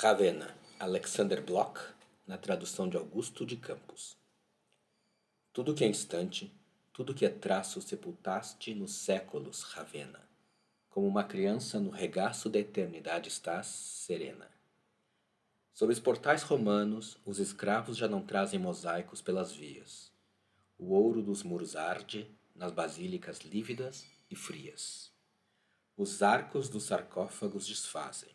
Ravenna, Alexander Bloch, na tradução de Augusto de Campos. Tudo que é instante, tudo que é traço sepultaste nos séculos, Ravenna. Como uma criança no regaço da eternidade estás, serena. Sob os portais romanos, os escravos já não trazem mosaicos pelas vias. O ouro dos muros arde nas basílicas lívidas e frias. Os arcos dos sarcófagos desfazem,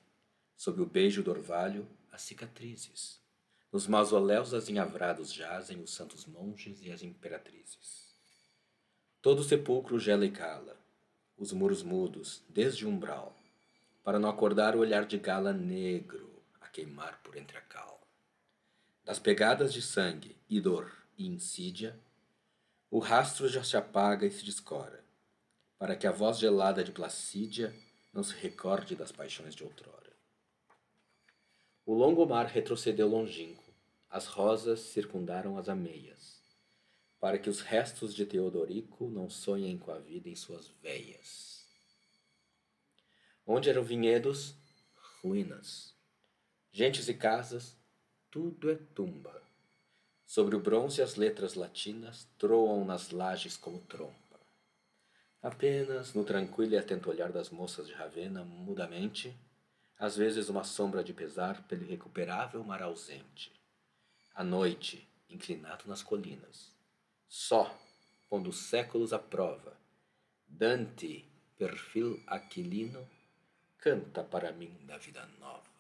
sob o beijo do orvalho, as cicatrizes. Nos mausoléus azinhavrados jazem os santos monges e as imperatrizes. Todo sepulcro gela e cala, os muros mudos, desde o umbral, para não acordar o olhar de gala negro, queimar por entre a cal. Das pegadas de sangue e dor e insídia, o rastro já se apaga e se descora, para que a voz gelada de Placídia não se recorde das paixões de outrora. O longo mar retrocedeu longínquo, as rosas circundaram as ameias, para que os restos de Teodorico não sonhem com a vida em suas veias. Onde eram vinhedos, ruínas. Gentes e casas, tudo é tumba. Sobre o bronze as letras latinas troam nas lajes como trompa. Apenas, no tranquilo e atento olhar das moças de Ravenna, mudamente, às vezes uma sombra de pesar pelo irrecuperável mar ausente. À noite, inclinado nas colinas, só, pondo os séculos à prova, Dante, perfil aquilino, canta para mim da vida nova.